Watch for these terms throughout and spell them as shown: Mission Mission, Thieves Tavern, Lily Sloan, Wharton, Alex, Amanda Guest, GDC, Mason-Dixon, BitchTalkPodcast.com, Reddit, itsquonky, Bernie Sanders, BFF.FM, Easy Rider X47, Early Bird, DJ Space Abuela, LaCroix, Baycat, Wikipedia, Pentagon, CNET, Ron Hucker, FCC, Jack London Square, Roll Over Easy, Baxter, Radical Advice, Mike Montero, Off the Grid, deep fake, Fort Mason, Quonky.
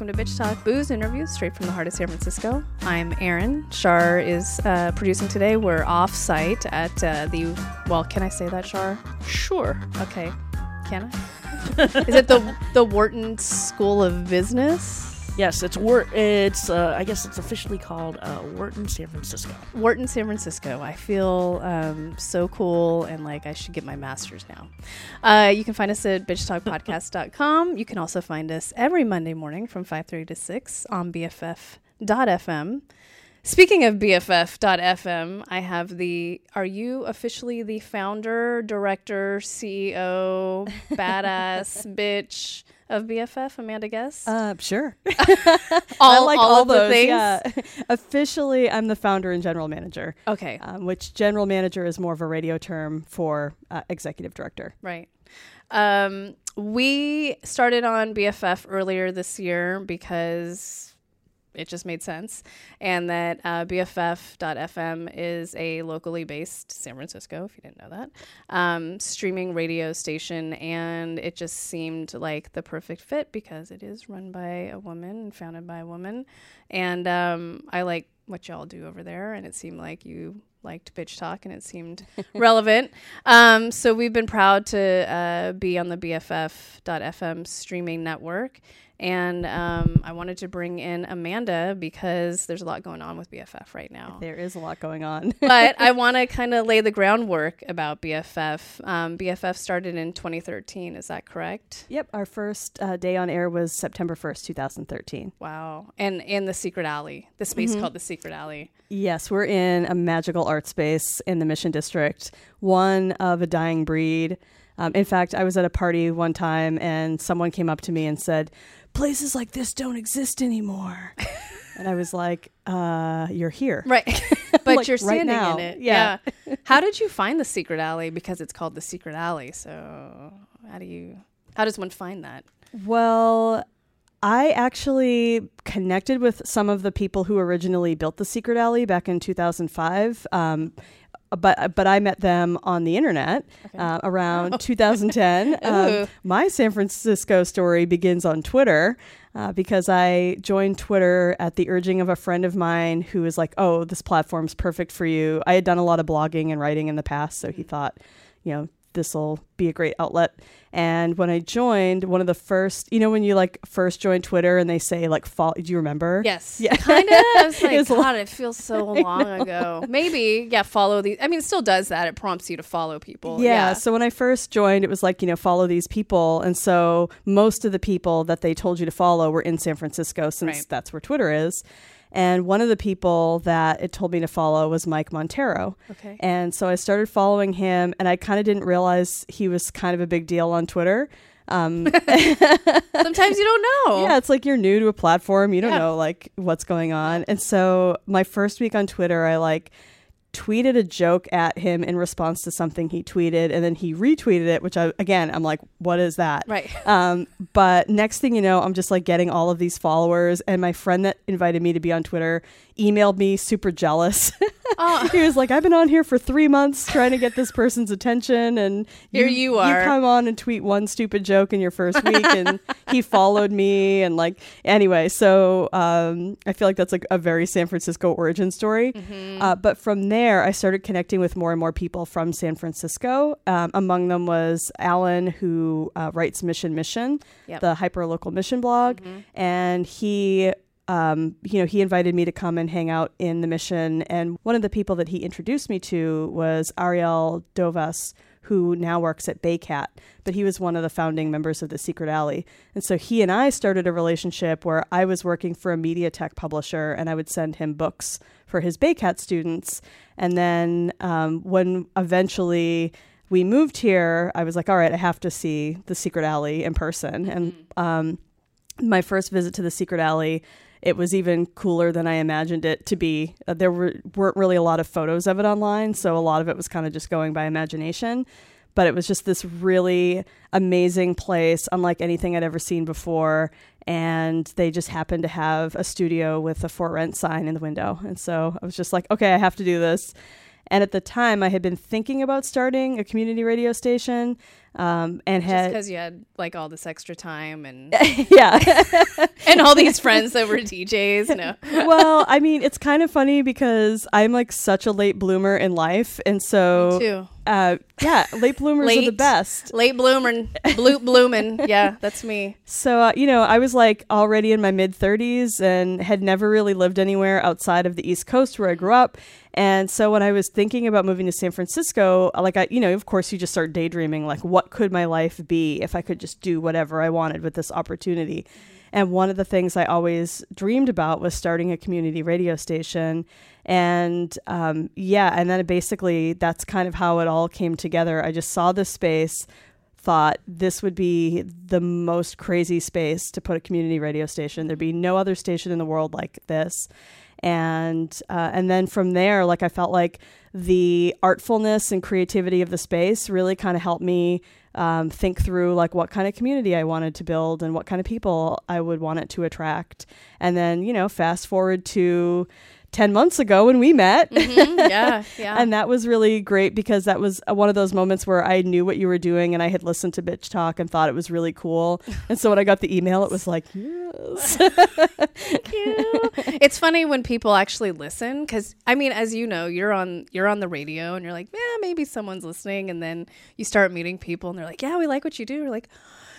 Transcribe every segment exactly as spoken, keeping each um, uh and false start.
Welcome to Bitch Talk, booze interviews straight from the heart of San Francisco. I'm Erin. Shar is uh, producing today. We're off-site at uh, the... Well, can I say that, Shar? Sure. Okay. Can I? Is it the the Wharton School of Business? Yes, it's Wharton. It's uh, I guess it's officially called uh, Wharton, San Francisco. Wharton, San Francisco. I feel um, so cool and like I should get my master's now. Uh, you can find us at Bitch Talk Podcast dot com. You can also find us every Monday morning from five thirty to six on B F F dot F M. Speaking of B F F dot F M, I have the, are you officially the founder, director, C E O, badass bitch of B F F, Amanda Guest? Uh, sure. all, I like all, all of those, the things? Yeah. Officially, I'm the founder and general manager. Okay. Um, which general manager is more of a radio term for uh, executive director. Right. Um, we started on B F F earlier this year because... it just made sense. And that uh, B F F dot F M is a locally based San Francisco, if you didn't know that, um, streaming radio station. And it just seemed like the perfect fit because it is run by a woman and founded by a woman. And um, I like what y'all do over there. And it seemed like you liked Bitch Talk and it seemed relevant. Um, so we've been proud to uh, be on the B F F dot F M streaming network. And um, I wanted to bring in Amanda because there's a lot going on with B F F right now. There is a lot going on. But I want to kind of lay the groundwork about B F F. Um, B F F started in twenty thirteen. Is that correct? Yep. Our first uh, day on air was September first, twenty thirteen. Wow. And in the Secret Alley, the space mm-hmm. called the Secret Alley. Yes. We're in a magical art space in the Mission District, one of a dying breed. Um, in fact, I was at a party one time and someone came up to me and said, places like this don't exist anymore. And I was like, uh, you're here. Right. But like, you're standing right in it. Yeah. yeah. How did you find the Secret Alley? Because it's called the Secret Alley. So how do you, how does one find that? Well, I actually connected with some of the people who originally built the Secret Alley back in two thousand five. Um, But but I met them on the internet okay. uh, around oh. two thousand ten. um, my San Francisco story begins on Twitter uh, because I joined Twitter at the urging of a friend of mine who was like, oh, this platform's perfect for you. I had done a lot of blogging and writing in the past, so he thought, you know, this will be a great outlet. And when I joined, one of the first, you know, when you like first join Twitter and they say like, follow, do you remember? Yes. Yeah. Kind of. I was like, it was God, long. It feels so long ago. Maybe. Yeah. Follow these. I mean, it still does that. It prompts you to follow people. Yeah, yeah. So when I first joined, it was like, you know, follow these people. And so most of the people that they told you to follow were in San Francisco since right. that's where Twitter is. And one of the people that it told me to follow was Mike Montero. Okay. And so I started following him, and I kind of didn't realize he was kind of a big deal on Twitter. Um, Sometimes you don't know. Yeah, it's like you're new to a platform. You don't yeah. know, like, what's going on. And so my first week on Twitter, I, like, tweeted a joke at him in response to something he tweeted, and then he retweeted it, which I again I'm like, what is that? Right. Um but next thing you know, I'm just like getting all of these followers, and my friend that invited me to be on Twitter emailed me super jealous. Oh. He was like, I've been on here for three months trying to get this person's attention, and here you, you are. You come on and tweet one stupid joke in your first week, and he followed me, and like anyway, so um I feel like that's like a very San Francisco origin story. Mm-hmm. Uh, but from there I started connecting with more and more people from San Francisco. Um, among them was Alan, who uh, writes Mission Mission, yep. the hyperlocal mission blog. Mm-hmm. And he, um, you know, he invited me to come and hang out in the mission. And one of the people that he introduced me to was Ariel Dovas, who now works at Baycat, but he was one of the founding members of the Secret Alley. And so he and I started a relationship where I was working for a media tech publisher, and I would send him books for his Baycat students. And then um, when eventually we moved here, I was like, all right, I have to see the Secret Alley in person. Mm-hmm. And um, my first visit to the Secret Alley, it was even cooler than I imagined it to be. Uh, there were, weren't really a lot of photos of it online, so a lot of it was kind of just going by imagination. But it was just this really amazing place, unlike anything I'd ever seen before. And they just happened to have a studio with a for rent sign in the window. And so I was just like, okay, I have to do this. And at the time, I had been thinking about starting a community radio station. Um, and just had, because you had like all this extra time and yeah, and all these friends that were D Js. No, well, I mean, it's kind of funny because I'm like such a late bloomer in life, and so Me too. Uh, yeah, late bloomers late, are the best. Late bloomer, blue bloomin'. Yeah, that's me. So uh, you know, I was like already in my mid thirties and had never really lived anywhere outside of the East Coast where I grew up. And so when I was thinking about moving to San Francisco, like I, you know, of course you just start daydreaming, like what could my life be if I could just do whatever I wanted with this opportunity? And one of the things I always dreamed about was starting a community radio station. And um, yeah, and then basically that's kind of how it all came together. I just saw this space, thought this would be the most crazy space to put a community radio station. There'd be no other station in the world like this. And uh, and then from there, like I felt like the artfulness and creativity of the space really kind of helped me um, think through like what kind of community I wanted to build and what kind of people I would want it to attract. And then, you know, fast forward to ten months ago when we met. Mm-hmm. Yeah, yeah. And that was really great because that was one of those moments where I knew what you were doing and I had listened to Bitch Talk and thought it was really cool. And so when I got the email, it was like, yes. Thank you. It's funny when people actually listen because, I mean, as you know, you're on you're on the radio and you're like, yeah, maybe someone's listening. And then you start meeting people and they're like, yeah, we like what you do. We're like,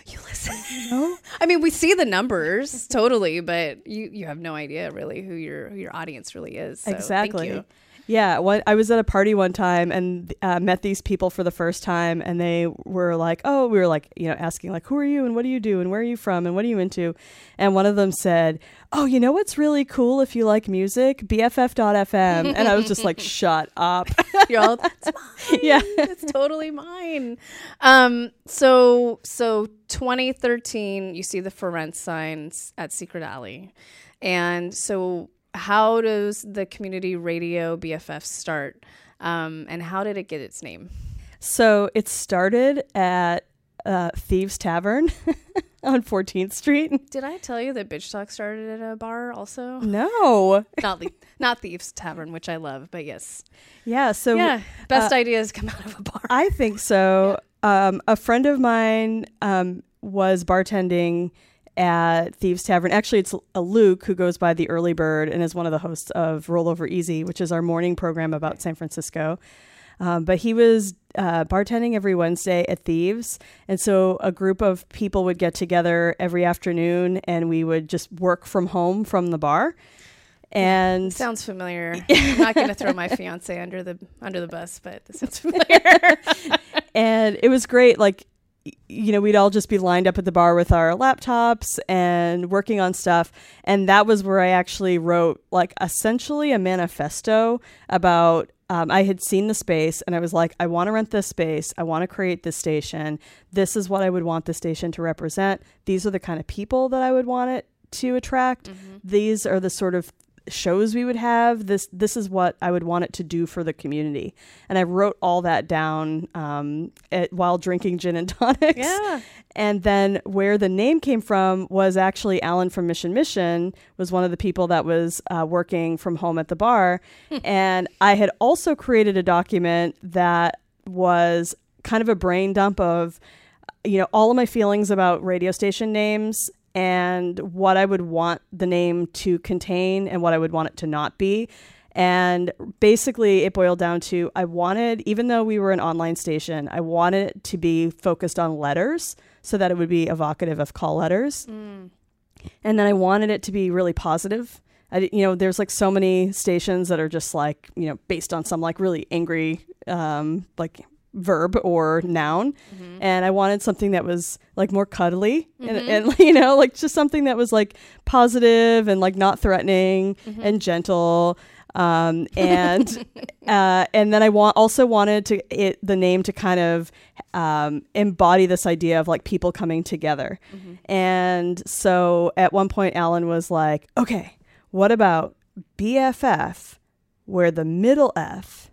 you listen, you know? I mean, we see the numbers totally, but you, you have no idea really who your who your audience really is. So exactly. Thank you. Yeah, well, I was at a party one time and uh, met these people for the first time, and they were like, "Oh, we were like, you know, asking like, who are you and what do you do and where are you from and what are you into?" And one of them said, "Oh, you know what's really cool if you like music, B F F dot F M." And I was just like, "Shut up, you're all it's mine. Yeah, it's totally mine." Um, so so twenty thirteen, you see the for rent signs at Secret Alley, and so. How does the community radio B F F start, um, and how did it get its name? So it started at uh, Thieves Tavern on fourteenth street. Did I tell you that Bitch Talk started at a bar also? No. Not, le- not Thieves Tavern, which I love, but yes. Yeah. So yeah, best uh, ideas come out of a bar. I think so. Yeah. Um, a friend of mine um, was bartending at Thieves Tavern. Actually, it's a Luke who goes by the Early Bird and is one of the hosts of Roll Over Easy, which is our morning program about San Francisco. Um, but he was uh, bartending every Wednesday at Thieves. And so a group of people would get together every afternoon and we would just work from home from the bar. And sounds familiar. I'm not going to throw my fiance under the under the bus, but this sounds familiar. And it was great. Like, you know, we'd all just be lined up at the bar with our laptops and working on stuff. And that was where I actually wrote like essentially a manifesto about um, I had seen the space and I was like, I want to rent this space. I want to create this station. This is what I would want the station to represent. These are the kind of people that I would want it to attract. Mm-hmm. These are the sort of shows we would have. This this is what I would want it to do for the community. And I wrote all that down um, at, while drinking gin and tonics. Yeah. And then where the name came from was actually Alan from Mission Mission was one of the people that was uh, working from home at the bar. And I had also created a document that was kind of a brain dump of, you know, all of my feelings about radio station names and what I would want the name to contain and what I would want it to not be. And basically it boiled down to I wanted, even though we were an online station, I wanted it to be focused on letters so that it would be evocative of call letters. Mm. And then I wanted it to be really positive. I, you know, there's like so many stations that are just like, you know, based on some like really angry, um, like verb or noun. Mm-hmm. And I wanted something that was like more cuddly. Mm-hmm. and, and you know, like just something that was like positive and like not threatening. Mm-hmm. And gentle. Um, and uh, and then I wa- also wanted to it, the name to kind of um, embody this idea of like people coming together. Mm-hmm. And so at one point Alan was like, okay, what about B F F where the middle F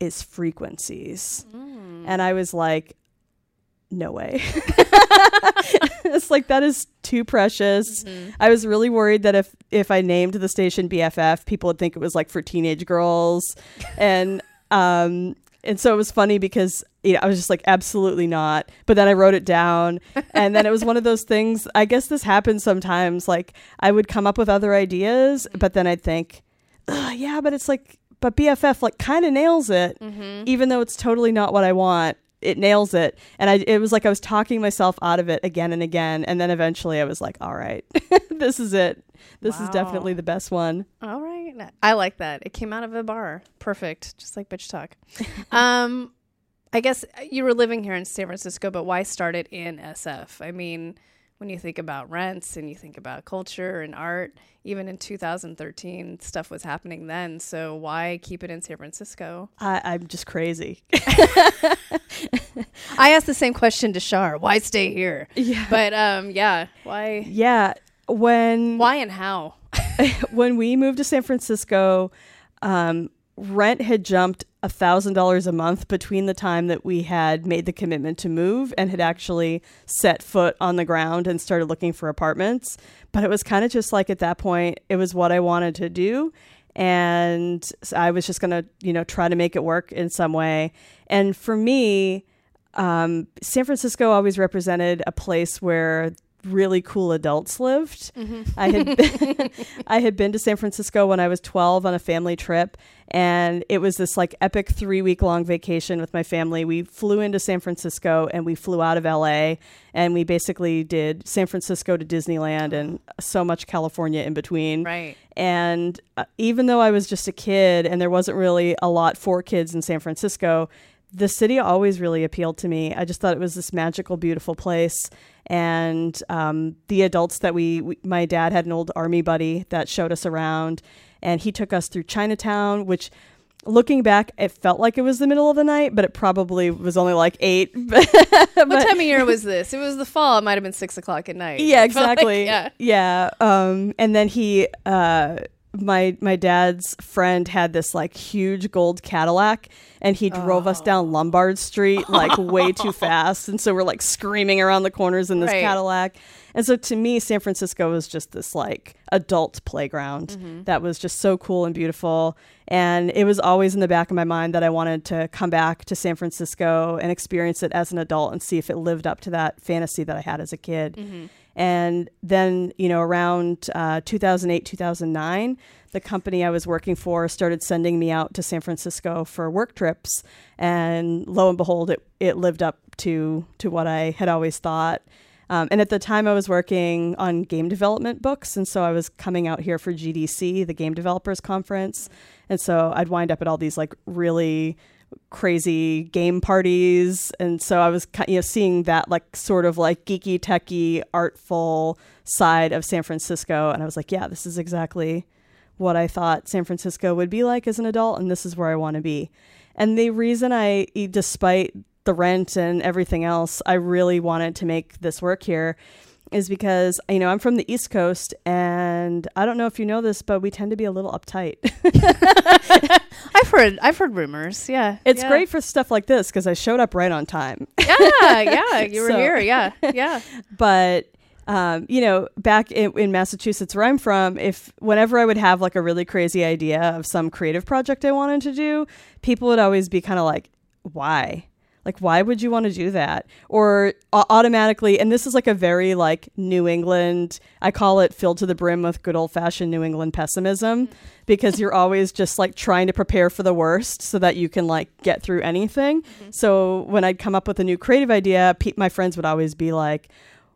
is frequencies? Mm. And I was like, no way. It's like, that is too precious. Mm-hmm. I was really worried that if if I named the station B F F, people would think it was like for teenage girls. And um and so it was funny because you know, I was just like, absolutely not. But then I wrote it down. And then it was one of those things. I guess this happens sometimes. Like, I would come up with other ideas, but then I'd think, ugh, yeah, but it's like, but B F F like kind of nails it, mm-hmm. even though it's totally not what I want. It nails it. And I, it was like I was talking myself out of it again and again. And then eventually I was like, all right, this is it. This wow. is definitely the best one. All right. I like that. It came out of a bar. Perfect. Just like Bitch Talk. um, I guess you were living here in San Francisco, but why start it in S F? I mean, when you think about rents and you think about culture and art, even in two thousand thirteen, stuff was happening then. So why keep it in San Francisco? I, I'm just crazy. I asked the same question to Shar. Why stay here? Yeah. But um, yeah, why? Yeah. When? Why and how? When we moved to San Francisco, um, rent had jumped a thousand dollars a month between the time that we had made the commitment to move and had actually set foot on the ground and started looking for apartments. But it was kind of just like, at that point, it was what I wanted to do. And so I was just going to, you know, try to make it work in some way. And for me, um, San Francisco always represented a place where really cool adults lived. Mm-hmm. I had been, I had been to San Francisco when I was twelve on a family trip, and it was this like epic three week long vacation with my family. We flew into San Francisco and we flew out of L A, and we basically did San Francisco to Disneyland and so much California in between. Right. And uh, even though I was just a kid and there wasn't really a lot for kids in San Francisco, the city always really appealed to me. I just thought it was this magical, beautiful place. And um, the adults that we, we, my dad had an old army buddy that showed us around, and he took us through Chinatown, which looking back, it felt like it was the middle of the night, but it probably was only like eight. But what time of year was this? It was the fall. It might have been six o'clock at night. Yeah, exactly. Like, yeah. yeah. Um, and then he... Uh, My my dad's friend had this like huge gold Cadillac, and he drove oh. us down Lombard Street like way too fast. And so we're like screaming around the corners in this right. Cadillac. And so to me, San Francisco was just this like adult playground mm-hmm. that was just so cool and beautiful. And it was always in the back of my mind that I wanted to come back to San Francisco and experience it as an adult and see if it lived up to that fantasy that I had as a kid. Mm-hmm. And then, you know, around uh, two thousand eight, two thousand nine, the company I was working for started sending me out to San Francisco for work trips. And lo and behold, it, it lived up to, to what I had always thought. Um, and at the time I was working on game development books. And so I was coming out here for G D C, the Game Developers Conference. And so I'd wind up at all these like really crazy game parties. And so I was, you know, seeing that like sort of like geeky, techie, artful side of San Francisco. And I was like, yeah, this is exactly what I thought San Francisco would be like as an adult. And this is where I want to be. And the reason I, despite the rent and everything else, I really wanted to make this work here is because, you know, I'm from the East Coast, and I don't know if you know this, but we tend to be a little uptight. I've heard I've heard rumors. Yeah. It's yeah. great for stuff like this because I showed up right on time. Yeah. Yeah. You were so. Here. Yeah. Yeah. But, um, you know, back in, in Massachusetts where I'm from, if whenever I would have like a really crazy idea of some creative project I wanted to do, people would always be kind of like, why? Like, why would you want to do that? Or uh, automatically, and this is like a very like New England, I call it filled to the brim with good old fashioned New England pessimism, mm-hmm. because you're always just like trying to prepare for the worst so that you can like get through anything. Mm-hmm. So when I'd come up with a new creative idea, pe- my friends would always be like,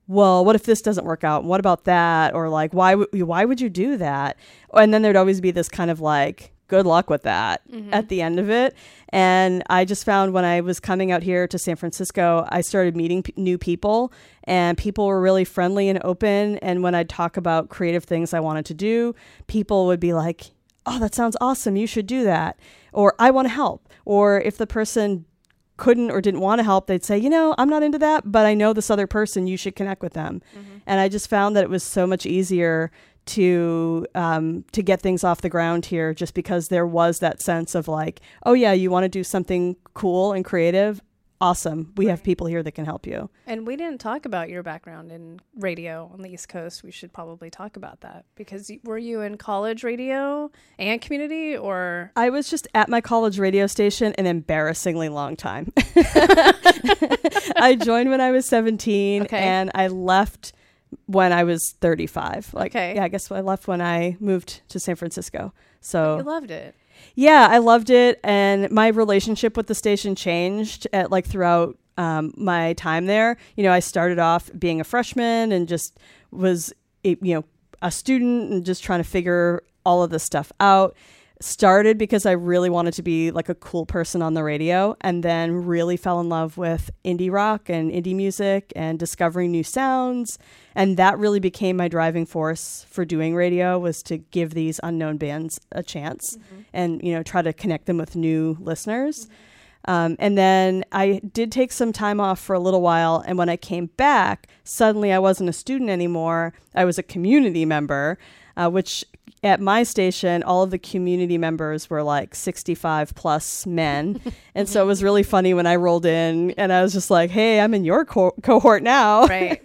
well, what if this doesn't work out? What about that? Or like, why, w- why would you do that? And then there'd always be this kind of like, good luck with that mm-hmm. at the end of it. And I just found when I was coming out here to San Francisco, I started meeting p- new people, and people were really friendly and open. And when I'd talk about creative things I wanted to do, people would be like, oh, that sounds awesome. You should do that. Or I want to help. Or if the person couldn't or didn't want to help, they'd say, you know, I'm not into that, but I know this other person, you should connect with them. Mm-hmm. And I just found that it was so much easier to um, to get things off the ground here, just because there was that sense of like, oh yeah, you want to do something cool and creative? awesome. We right. have people here that can help you. And we didn't talk about your background in radio on the East Coast. We should probably talk about that, because were you in college radio and community, or? I was just at my college radio station an embarrassingly long time. I joined when I was seventeen, okay. and I left when I was thirty-five. Like, okay. Yeah, I guess I left when I moved to San Francisco. So you loved it. Yeah, I loved it. And my relationship with the station changed at like throughout um, my time there. You know, I started off being a freshman and just was, a, you know, a student and just trying to figure all of this stuff out. Started because I really wanted to be like a cool person on the radio, and then really fell in love with indie rock and indie music and discovering new sounds. And that really became my driving force for doing radio, was to give these unknown bands a chance, mm-hmm. and, you know, try to connect them with new listeners. Mm-hmm. Um, and then I did take some time off for a little while. And when I came back, suddenly I wasn't a student anymore. I was a community member, uh, which at my station, all of the community members were like sixty-five plus men. And so it was really funny when I rolled in and I was just like, hey, I'm in your co- cohort now. Right.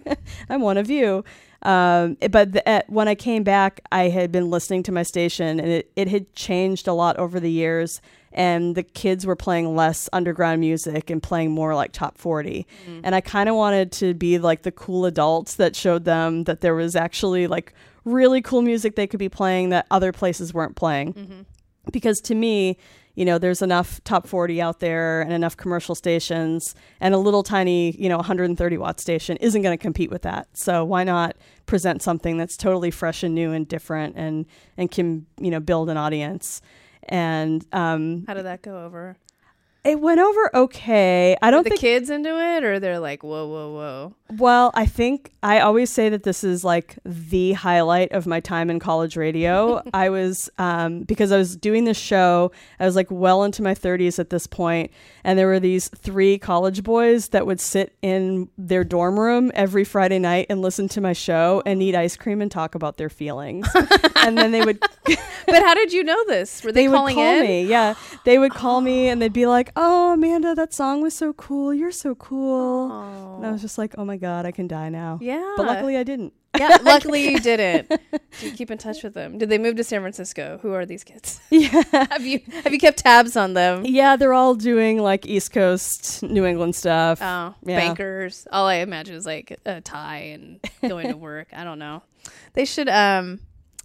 I'm one of you. Um, but the, at, when I came back, I had been listening to my station, and it, it had changed a lot over the years. And the kids were playing less underground music and playing more like top forty. Mm-hmm. And I kind of wanted to be like the cool adults that showed them that there was actually like really cool music they could be playing that other places weren't playing. Mm-hmm. Because to me, you know, there's enough top forty out there and enough commercial stations, and a little tiny, you know, one hundred thirty watt station isn't going to compete with that. So why not present something that's totally fresh and new and different, and, and can, you know, build an audience. And um, how did that go over? It went over okay. I don't think the kids into it, or they're like, whoa, whoa, whoa. Well, I think I always say that this is like the highlight of my time in college radio. I was, um, because I was doing this show, I was like well into my thirties at this point, and there were these three college boys that would sit in their dorm room every Friday night and listen to my show and eat ice cream and talk about their feelings. And then they would. But how did you know this? Were they, they calling would call in? Me, yeah. They would call me and they'd be like, oh, Amanda, that song was so cool. You're so cool. Aww. And I was just like, oh my God, I can die now. Yeah. But luckily I didn't. Yeah, luckily you didn't. Do you keep in touch with them? Did they move to San Francisco? Who are these kids? Yeah. have you have you kept tabs on them? Yeah, they're all doing like East Coast, New England stuff. Oh, yeah. Bankers. All I imagine is like a tie and going to work. I don't know. They should... um.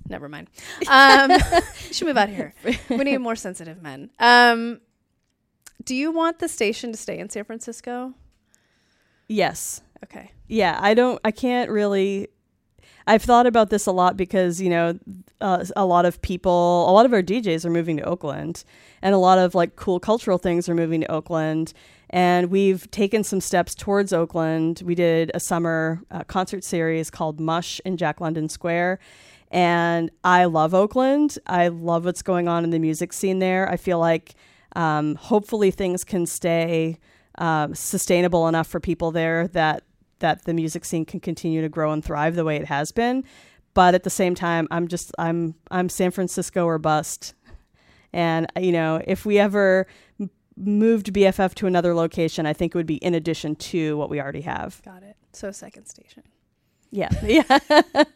Never mind. Um, you should move out here. We need more sensitive men. Um, do you want the station to stay in San Francisco? Yes. Okay. Yeah, I don't, I can't really, I've thought about this a lot, because, you know, uh, a lot of people, a lot of our D Js are moving to Oakland, and a lot of like cool cultural things are moving to Oakland. And we've taken some steps towards Oakland. We did a summer uh, concert series called Mush in Jack London Square. And I love Oakland. I love what's going on in the music scene there. I feel like um, hopefully things can stay uh, sustainable enough for people there that that the music scene can continue to grow and thrive the way it has been. But at the same time, I'm just I'm I'm San Francisco or bust. And, you know, if we ever m- moved B F F to another location, I think it would be in addition to what we already have. Got it. So second station. Yeah. Yeah.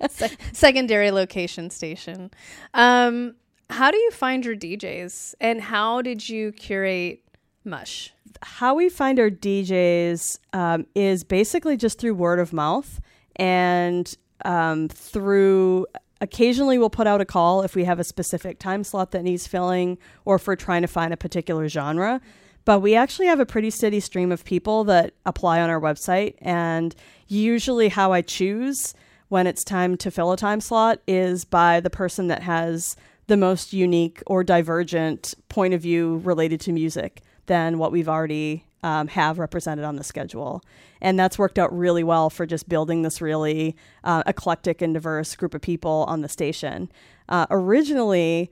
Se- secondary location station. Um, how do you find your D Js, and how did you curate Mush? How we find our D Js um, is basically just through word of mouth, and um, through occasionally we'll put out a call if we have a specific time slot that needs filling, or if we're trying to find a particular genre. But we actually have a pretty steady stream of people that apply on our website. And usually how I choose when it's time to fill a time slot is by the person that has the most unique or divergent point of view related to music than what we've already um, have represented on the schedule. And that's worked out really well for just building this really uh, eclectic and diverse group of people on the station. Uh, originally,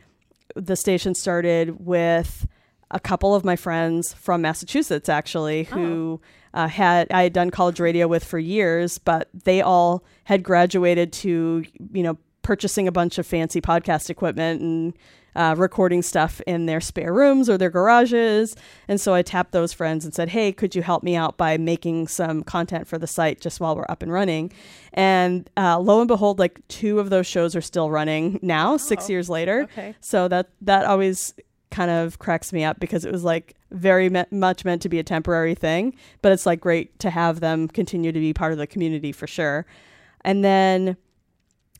the station started with a couple of my friends from Massachusetts, actually, who oh. uh, had I had done college radio with for years, but they all had graduated to, you know, purchasing a bunch of fancy podcast equipment and uh, recording stuff in their spare rooms or their garages. And so I tapped those friends and said, hey, could you help me out by making some content for the site just while we're up and running? And uh, lo and behold, like two of those shows are still running now, oh, six years later. Okay. So that that always kind of cracks me up, because it was like very me- much meant to be a temporary thing, but it's like great to have them continue to be part of the community for sure. And then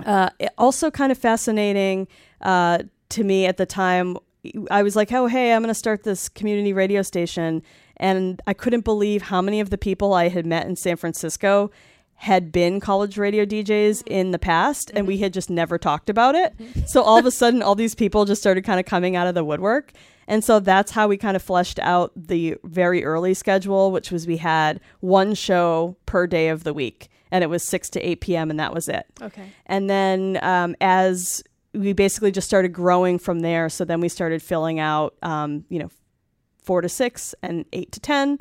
uh, it also kind of fascinating uh, to me at the time, I was like, oh, hey, I'm going to start this community radio station. And I couldn't believe how many of the people I had met in San Francisco had been college radio D Js in the past, mm-hmm. and we had just never talked about it. Mm-hmm. So all of a sudden, all these people just started kind of coming out of the woodwork. And so that's how we kind of fleshed out the very early schedule, which was we had one show per day of the week, and it was six to eight p.m. and that was it. Okay. And then um, as we basically just started growing from there, so then we started filling out, um, you know, four to six and eight to ten.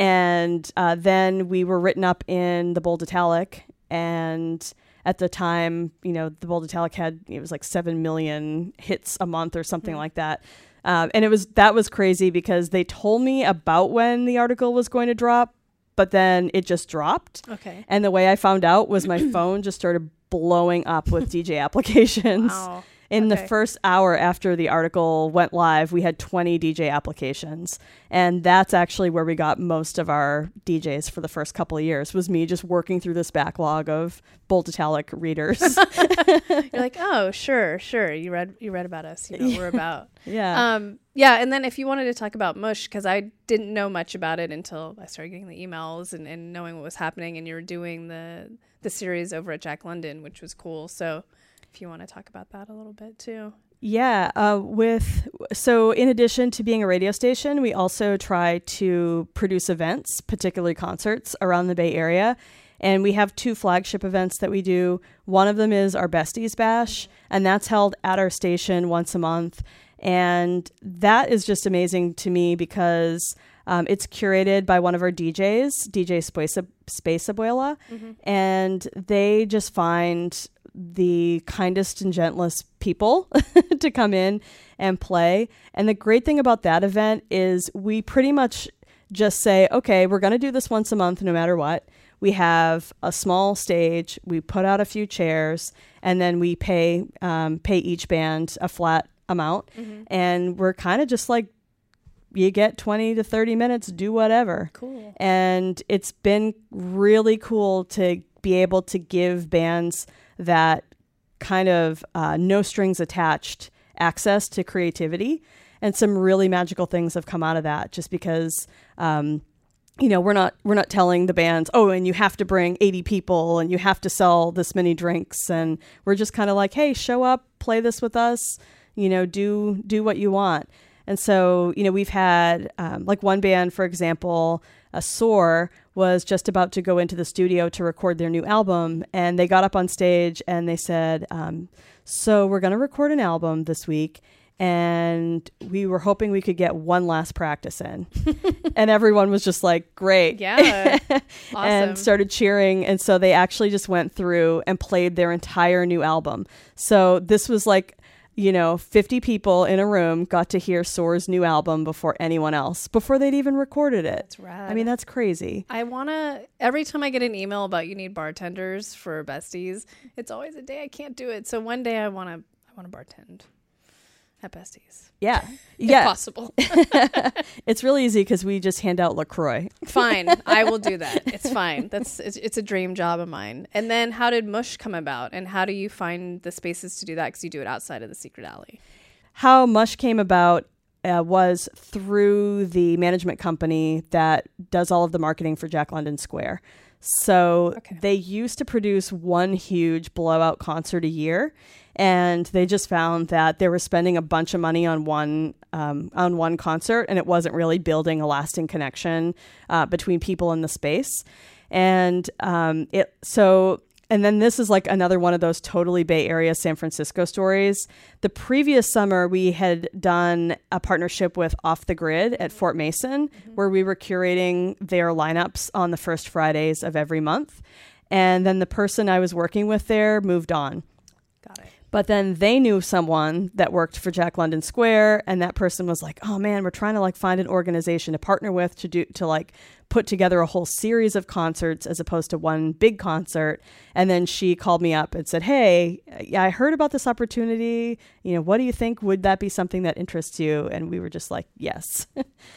And uh, then we were written up in the Bold Italic. And at the time, you know, the Bold Italic had, it was like seven million hits a month or something mm-hmm. like that. Um, and it was, that was crazy because they told me about when the article was going to drop, but then it just dropped. Okay. And the way I found out was my phone just started blowing up with D J applications. Wow. In okay. the first hour after the article went live, we had twenty D J applications. And that's actually where we got most of our D Js for the first couple of years, was me just working through this backlog of Bold Italic readers. You're like, oh, sure, sure. You read you read about us. You know yeah. we're about. Yeah. Um, yeah. And then if you wanted to talk about Mush, because I didn't know much about it until I started getting the emails and, and knowing what was happening. And you were doing the the series over at Jack London, which was cool. So if you want to talk about that a little bit too. Yeah. Uh, with so in addition to being a radio station, we also try to produce events, particularly concerts around the Bay Area. And we have two flagship events that we do. One of them is our Besties Bash, and that's held at our station once a month. And that is just amazing to me because um, it's curated by one of our D Js, D J Space Abuela, mm-hmm. and they just find the kindest and gentlest people to come in and play. And the great thing about that event is we pretty much just say, okay, we're going to do this once a month no matter what. We have a small stage, we put out a few chairs, and then we pay um, pay each band a flat amount. Mm-hmm. And we're kind of just like, you get twenty to thirty minutes, do whatever. Cool. And it's been really cool to be able to give bands that kind of uh, no strings attached access to creativity, and some really magical things have come out of that just because, um, you know, we're not, we're not telling the bands, oh, and you have to bring eighty people and you have to sell this many drinks. And we're just kind of like, hey, show up, play this with us, you know, do, do what you want. And so, you know, we've had um, like one band, for example, a Soar, was just about to go into the studio to record their new album, and they got up on stage and they said, um, so we're going to record an album this week, and we were hoping we could get one last practice in. And everyone was just like, great. Yeah. Awesome. And started cheering. And so they actually just went through and played their entire new album. So this was like, you know, fifty people in a room got to hear Soar's new album before anyone else, before they'd even recorded it. That's rad. I mean, that's crazy. I want to, every time I get an email about you need bartenders for Besties, it's always a day I can't do it. So one day I want to, I want to bartend at Besties. Yeah. If yeah. possible. It's really easy because we just hand out LaCroix. Fine. I will do that. It's fine. That's, it's, it's a dream job of mine. And then how did Mush come about, and how do you find the spaces to do that? Because you do it outside of the Secret Alley. How Mush came about uh, was through the management company that does all of the marketing for Jack London Square. So okay. they used to produce one huge blowout concert a year, and they just found that they were spending a bunch of money on one um, on one concert, and it wasn't really building a lasting connection uh, between people in the space. And um, it so and then this is like another one of those totally Bay Area San Francisco stories. The previous summer, we had done a partnership with Off the Grid at Fort Mason, mm-hmm. where we were curating their lineups on the first Fridays of every month. And then the person I was working with there moved on. Got it. But then they knew someone that worked for Jack London Square, and that person was like, oh man, we're trying to like find an organization to partner with to do to like put together a whole series of concerts as opposed to one big concert. And then she called me up and said, hey, I heard about this opportunity. You know, what do you think? Would that be something that interests you? And we were just like, yes.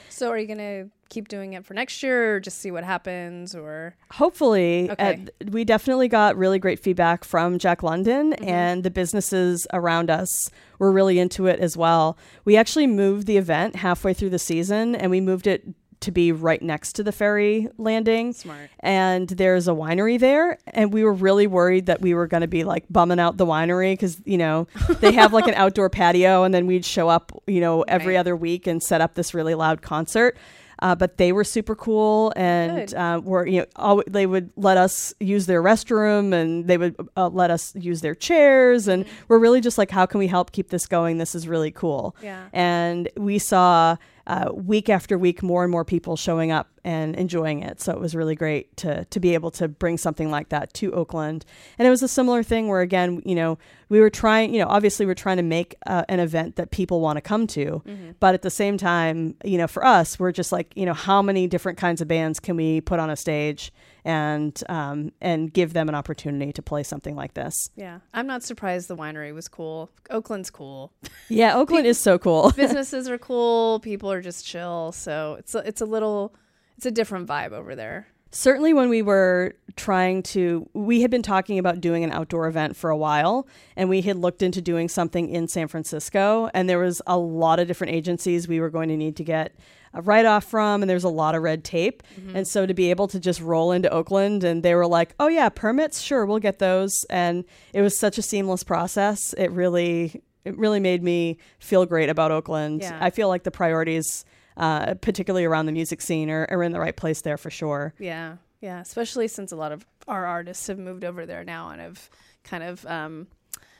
So are you going to keep doing it for next year or just see what happens? Or hopefully. Okay. Uh, we definitely got really great feedback from Jack London, mm-hmm. and the businesses around us were really into it as well. We actually moved the event halfway through the season, and we moved it to be right next to the ferry landing. Smart. And there's a winery there, and we were really worried that we were going to be like bumming out the winery, because you know they have like an outdoor patio, and then we'd show up you know every right. other week and set up this really loud concert. Uh, but they were super cool, and uh, were you know all, they would let us use their restroom, and they would uh, let us use their chairs, and mm-hmm. we're really just like, how can we help keep this going? This is really cool. Yeah. And we saw uh, week after week more and more people showing up and enjoying it. So it was really great to to be able to bring something like that to Oakland. And it was a similar thing where, again, you know, we were trying, you know, obviously we're trying to make uh, an event that people want to come to. Mm-hmm. But at the same time, you know, for us, we're just like, you know, how many different kinds of bands can we put on a stage and um, and give them an opportunity to play something like this? Yeah. I'm not surprised the winery was cool. Oakland's cool. Yeah, Oakland is so cool. Businesses are cool. People are just chill. So it's a, it's a little... It's a different vibe over there. Certainly when we were trying to, we had been talking about doing an outdoor event for a while, and we had looked into doing something in San Francisco, and there was a lot of different agencies we were going to need to get a write-off from, and there's a lot of red tape. Mm-hmm. And so to be able to just roll into Oakland, and they were like, oh yeah, permits, sure, we'll get those. And it was such a seamless process. It really, it really made me feel great about Oakland. Yeah. I feel like the priorities Uh, particularly around the music scene, or, or in the right place there for sure. Yeah, yeah, especially since a lot of our artists have moved over there now and have kind of um,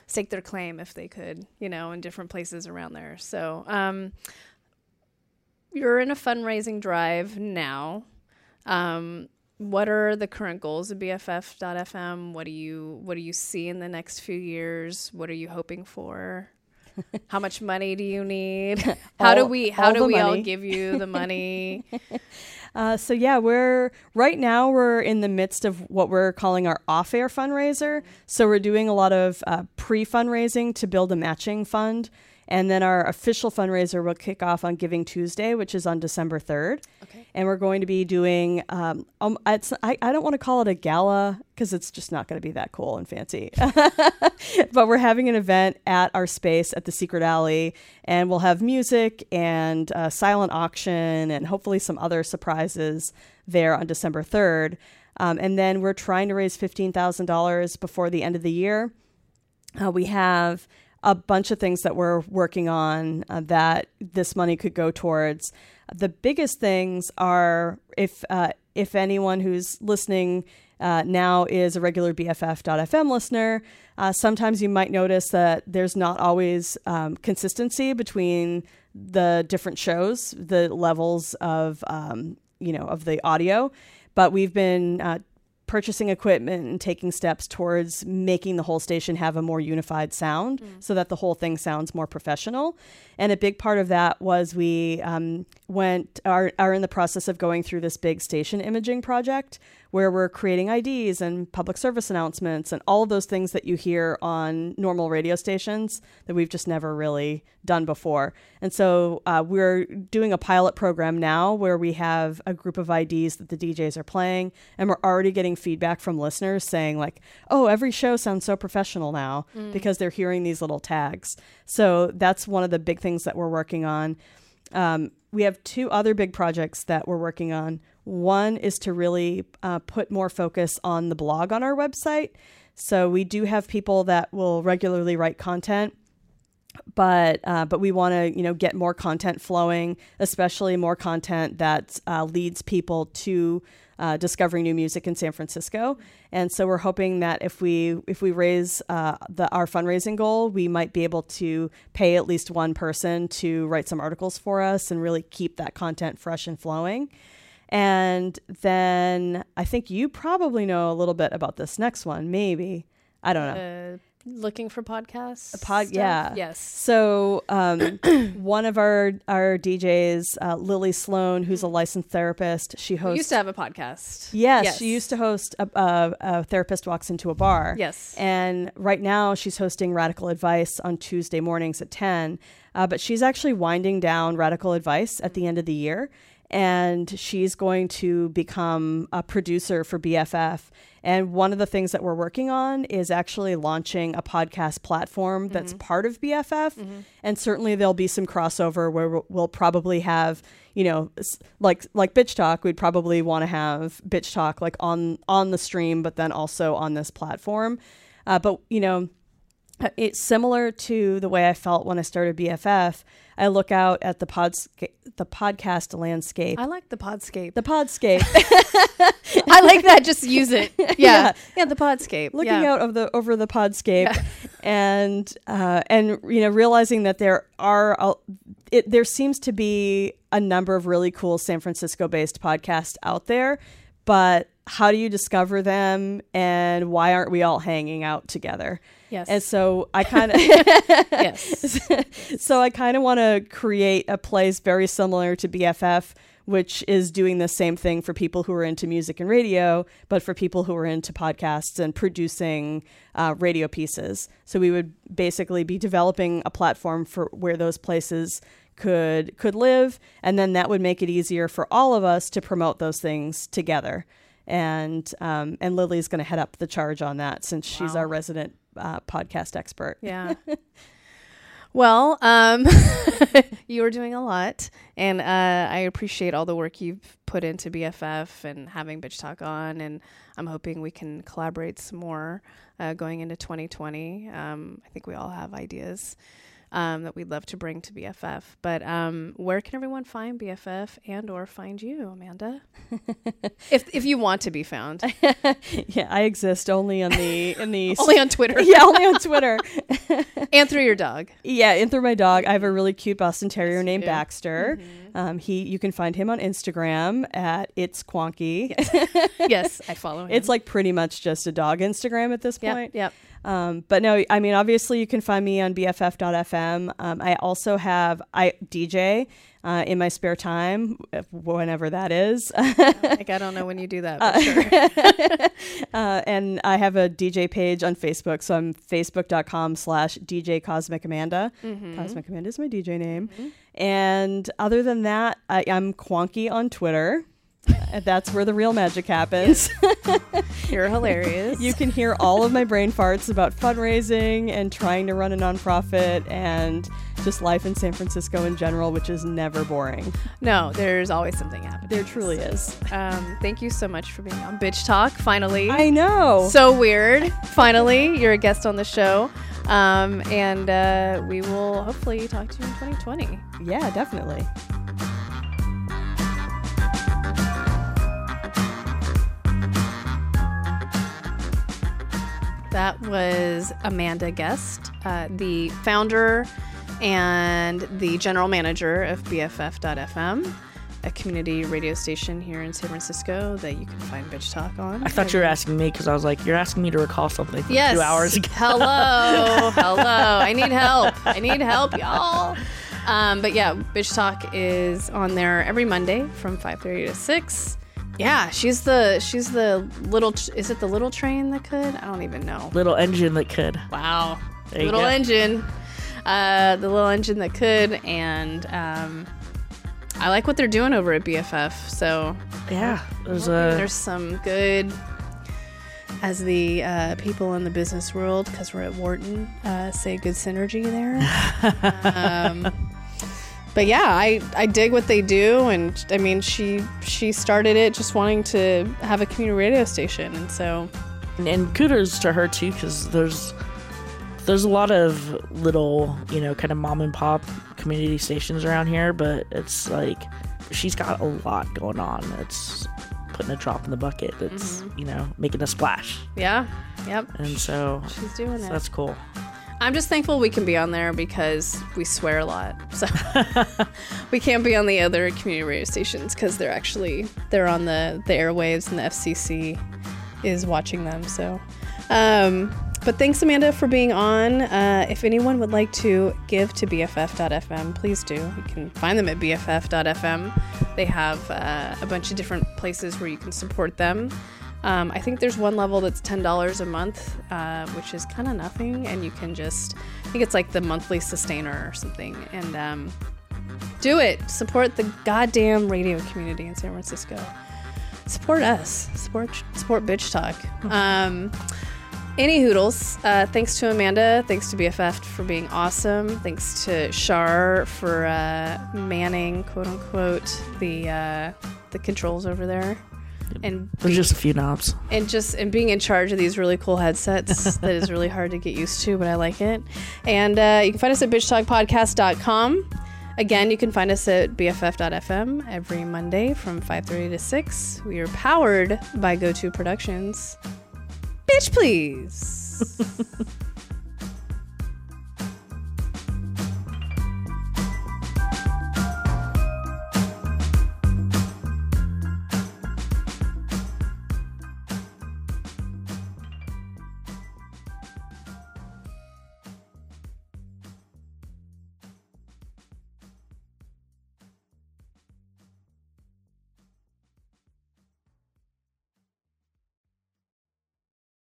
staked their claim, if they could, you know, in different places around there. So um, you're in a fundraising drive now. Um, what are the current goals of B F F dot F M? What do you what do you see in the next few years? What are you hoping for? How much money do you need? How all, do we how do we money. all give you the money? uh, so yeah, we're right now we're in the midst of what we're calling our off-air fundraiser. So we're doing a lot of uh, pre-fundraising to build a matching fund. And then our official fundraiser will kick off on Giving Tuesday, which is on December third. Okay. And we're going to be doing, um, um, it's, I, I don't want to call it a gala because it's just not going to be that cool and fancy. But we're having an event at our space at the Secret Alley, and we'll have music and a uh, silent auction and hopefully some other surprises there on December third. Um, and then we're trying to raise fifteen thousand dollars before the end of the year. Uh, we have a bunch of things that we're working on uh, that this money could go towards. The biggest things are, if uh, if anyone who's listening uh, now is a regular B F F dot F M listener, uh, sometimes you might notice that there's not always um, consistency between the different shows, the levels of um, you know of the audio. But we've been uh, purchasing equipment and taking steps towards making the whole station have a more unified sound, mm. so that the whole thing sounds more professional. And a big part of that was we um, went are, are in the process of going through this big station imaging project where we're creating I Ds and public service announcements and all of those things that you hear on normal radio stations that we've just never really done before. And so uh, we're doing a pilot program now where we have a group of I Ds that the D Js are playing, and we're already getting feedback from listeners saying like, oh, every show sounds so professional now, mm. because they're hearing these little tags. So that's one of the big things that we're working on. Um, we have two other big projects that we're working on. One is to really uh, put more focus on the blog on our website. So we do have people that will regularly write content, but uh, but we want to you know get more content flowing, especially more content that uh, leads people to uh, discovering new music in San Francisco. And so we're hoping that if we if we raise uh, the our fundraising goal, we might be able to pay at least one person to write some articles for us and really keep that content fresh and flowing. And then I think you probably know a little bit about this next one, maybe. I don't know. Uh, looking for podcasts. A pod, yeah. Yes. So um, one of our our D Js, uh, Lily Sloan, who's a licensed therapist, she hosts. We used to have a podcast. Yes, yes. She used to host a, a, a Therapist Walks Into a Bar. Yes. And right now she's hosting Radical Advice on Tuesday mornings at ten. Uh, but she's actually winding down Radical Advice at the end of the year. And she's going to become a producer for B F F. And one of the things that we're working on is actually launching a podcast platform that's mm-hmm. part of B F F. Mm-hmm. And certainly there'll be some crossover where we'll probably have, you know, like like Bitch Talk, we'd probably want to have Bitch Talk like on, on the stream, but then also on this platform. Uh, but, you know, it's similar to the way I felt when I started B F F. I look out at the podsca- the podcast landscape. I like the podscape. The podscape. I like that. Just use it. Yeah. Yeah. yeah the podscape. Looking yeah. out of the, over the podscape yeah. and, uh, and, you know, realizing that there are, uh, it, there seems to be a number of really cool San Francisco based podcasts out there, but how do you discover them and why aren't we all hanging out together? Yes. And so I kind of yes. So I kind of want to create a place very similar to B F F, which is doing the same thing for people who are into music and radio, but for people who are into podcasts and producing uh, radio pieces. So we would basically be developing a platform for where those places could could live, and then that would make it easier for all of us to promote those things together. And um, and Lily's going to head up the charge on that since wow. she's our resident uh, podcast expert. Yeah. Well, um, you are doing a lot, and uh, I appreciate all the work you've put into B F F and having Bitch Talk on, and I'm hoping we can collaborate some more uh, going into twenty twenty. Um, I think we all have ideas um, that we'd love to bring to B F F. But um, where can everyone find B F F and or find you, Amanda? if if you want to be found. Yeah, I exist only on the in the only on Twitter. Yeah, only on Twitter. And through your dog. Yeah, and through my dog. I have a really cute Boston Terrier yes, named Baxter. Mm-hmm. Um, he you can find him on Instagram at itsquonky. Yes. Yes, I follow him. It's like pretty much just a dog Instagram at this point. Yep. yep. Um, but no, I mean, obviously you can find me on B F F dot F M. Um, I also have, I D J uh, in my spare time, whenever that is. Like, I don't know when you do that. But uh, sure. uh, and I have a D J page on Facebook. So I'm facebook.com slash DJ Cosmic Amanda. Mm-hmm. Cosmic Amanda is my D J name. Mm-hmm. And other than that, I, I'm Quonky on Twitter. That's where the real magic happens. You're hilarious. You can hear all of my brain farts about fundraising and trying to run a nonprofit and just life in San Francisco in general, which is never boring. No, there's always something happening. There truly so, is. Um, thank you so much for being on Bitch Talk, finally. I know. So weird. Finally, you're a guest on the show. Um, and uh, we will hopefully talk to you in twenty twenty. Yeah, definitely. That was Amanda Guest, uh, the founder and the general manager of B F F dot F M, a community radio station here in San Francisco that you can find Bitch Talk on. I thought you were asking me because I was like, you're asking me to recall something from yes. two hours ago. Hello. Hello. I need help. I need help, y'all. Um, but yeah, Bitch Talk is on there every Monday from five thirty to six. Yeah, she's the she's the little is it the little train that could? I don't even know. Little engine that could. Wow. There little you go. engine. Uh, the little engine that could, and um, I like what they're doing over at B F F. So yeah, there's a there's some good, as the uh, people in the business world, because we're at Wharton, uh, say good synergy there. um, But yeah, I, I dig what they do, and I mean, she she started it just wanting to have a community radio station, and so. And, and kudos to her too, because there's there's a lot of little, you know, kind of mom and pop community stations around here, but it's like she's got a lot going on. It's putting a drop in the bucket. It's mm-hmm. you know, making a splash. Yeah. Yep. And so she's doing so it. That's cool. I'm just thankful we can be on there because we swear a lot. So we can't be on the other community radio stations because they're actually they're on the, the airwaves, and the F C C is watching them. So um, But thanks, Amanda, for being on. Uh, if anyone would like to give to B F F dot F M, please do. You can find them at B F F dot F M. They have uh, a bunch of different places where you can support them. Um, I think there's one level that's ten dollars a month, uh, which is kind of nothing. And you can just, I think it's like the monthly sustainer or something. And um, do it. Support the goddamn radio community in San Francisco. Support us. Support, support Bitch Talk. Um, any hoodles. Uh, thanks to Amanda. Thanks to B F F for being awesome. Thanks to Shar for uh, manning, quote unquote, the uh, the controls over there. And there's just a few knobs, and just and being in charge of these really cool headsets that is really hard to get used to, but I like it. And uh, you can find us at bitch talk podcast dot com. Again, you can find us at B F F dot F M every Monday from five thirty to six. We are powered by GoTo Productions. Bitch, please.